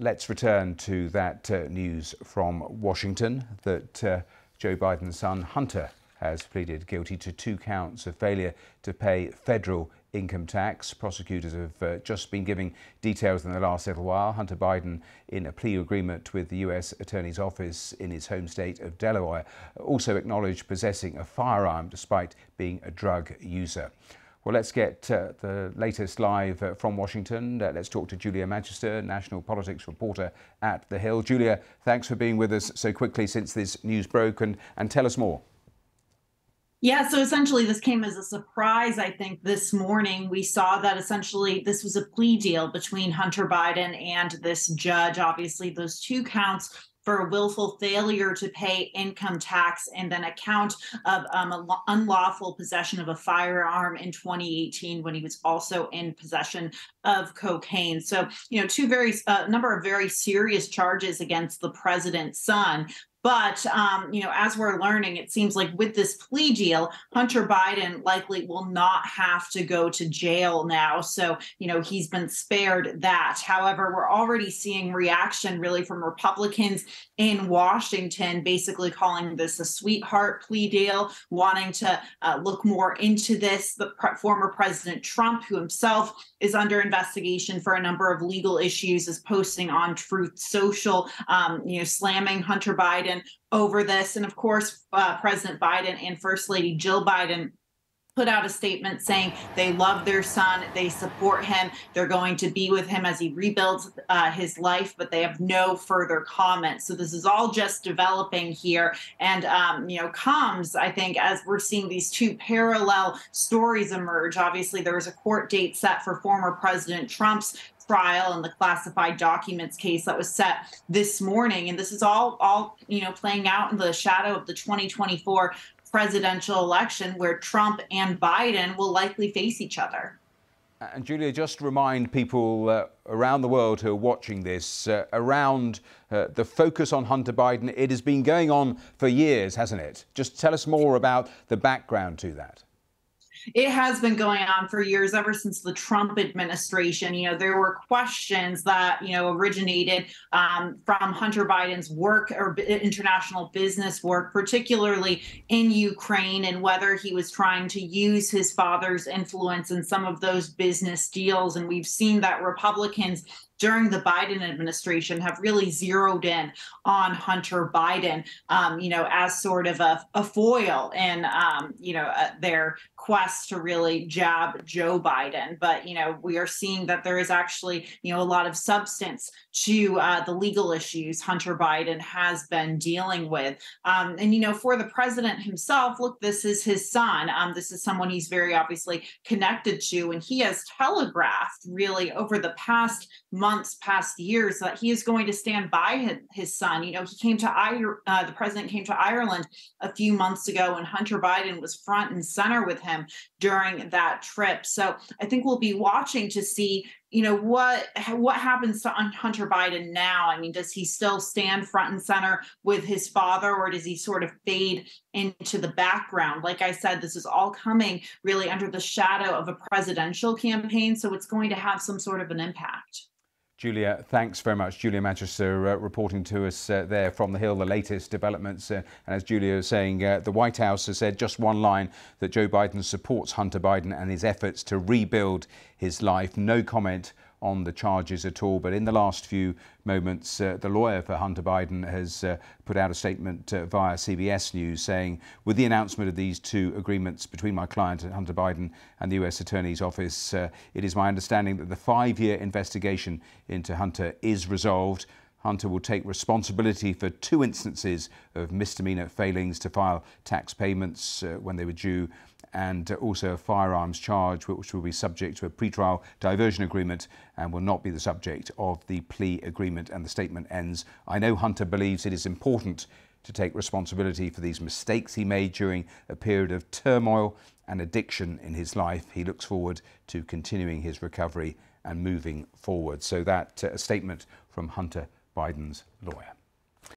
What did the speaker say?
Let's return to that news from Washington that Joe Biden's son Hunter has pleaded guilty to 2 counts of failure to pay federal income tax. Prosecutors have just been giving details in the last little while. Hunter Biden, in a plea agreement with the U.S. Attorney's Office in his home state of Delaware, also acknowledged possessing a firearm despite being a drug user. Well, let's get the latest live from Washington. Let's talk to Julia Manchester, national politics reporter at The Hill. Julia, thanks for being with us so quickly since this news broke, and tell us more. Yeah, so essentially this came as a surprise, I think, this morning. We saw that essentially this was a plea deal between Hunter Biden and this judge. Obviously, those 2 counts for willful failure to pay income tax and then a count of unlawful possession of a firearm in 2018 when he was also in possession of cocaine. So, you know, a number of very serious charges against the president's son. But, you know, as we're learning, it seems like with this plea deal, Hunter Biden likely will not have to go to jail now. So, you know, he's been spared that. However, we're already seeing reaction really from Republicans in Washington, basically calling this a sweetheart plea deal, wanting to look more into this. The former President Trump, who himself is under investigation for a number of legal issues, is posting on Truth Social, you know, slamming Hunter Biden over this. And of course, President Biden and First Lady Jill Biden put out a statement saying they love their son, they support him, they're going to be with him as he rebuilds his life, but they have no further comments. So this is all just developing here and, you know, comes, I think, as we're seeing these 2 parallel stories emerge. Obviously, there was a court date set for former President Trump's trial and the classified documents case that was set this morning. And this is all, you know, playing out in the shadow of the 2024 presidential election where Trump and Biden will likely face each other. And Julia, just remind people around the world who are watching this around the focus on Hunter Biden. It has been going on for years, hasn't it? Just tell us more about the background to that. It has been going on for years, ever since the Trump administration. You know, there were questions that, you know, originated from Hunter Biden's work or international business work, particularly in Ukraine, and whether he was trying to use his father's influence in some of those business deals. And we've seen that Republicans during the Biden administration have really zeroed in on Hunter Biden, you know, as sort of a foil in, you know, their quest to really jab Joe Biden. But, you know, we are seeing that there is actually, you know, a lot of substance to the legal issues Hunter Biden has been dealing with. And, you know, for the president himself, look, this is his son. This is someone he's very obviously connected to. And he has telegraphed really over the past months, past years, that he is going to stand by his son. You know, he came to the president came to Ireland a few months ago, and Hunter Biden was front and center with him during that trip. So I think we'll be watching to see, you know, what happens to Hunter Biden now. I mean, does he still stand front and center with his father, or does he sort of fade into the background? Like I said, this is all coming really under the shadow of a presidential campaign, so it's going to have some sort of an impact. Julia, thanks very much. Julia Manchester reporting to us there from The Hill, the latest developments. And as Julia was saying, the White House has said just one line, that Joe Biden supports Hunter Biden and his efforts to rebuild his life. No comment on the charges at all. But in the last few moments, the lawyer for Hunter Biden has put out a statement via CBS News saying, with the announcement of these 2 agreements between my client and Hunter Biden and the U.S. Attorney's Office, it is my understanding that the 5-year investigation into Hunter is resolved. Hunter will take responsibility for 2 instances of misdemeanor failings to file tax payments when they were due, and also a firearms charge, which will be subject to a pretrial diversion agreement and will not be the subject of the plea agreement. And the statement ends, I know Hunter believes it is important to take responsibility for these mistakes he made during a period of turmoil and addiction in his life. He looks forward to continuing his recovery and moving forward. So that a statement from Hunter Biden's lawyer.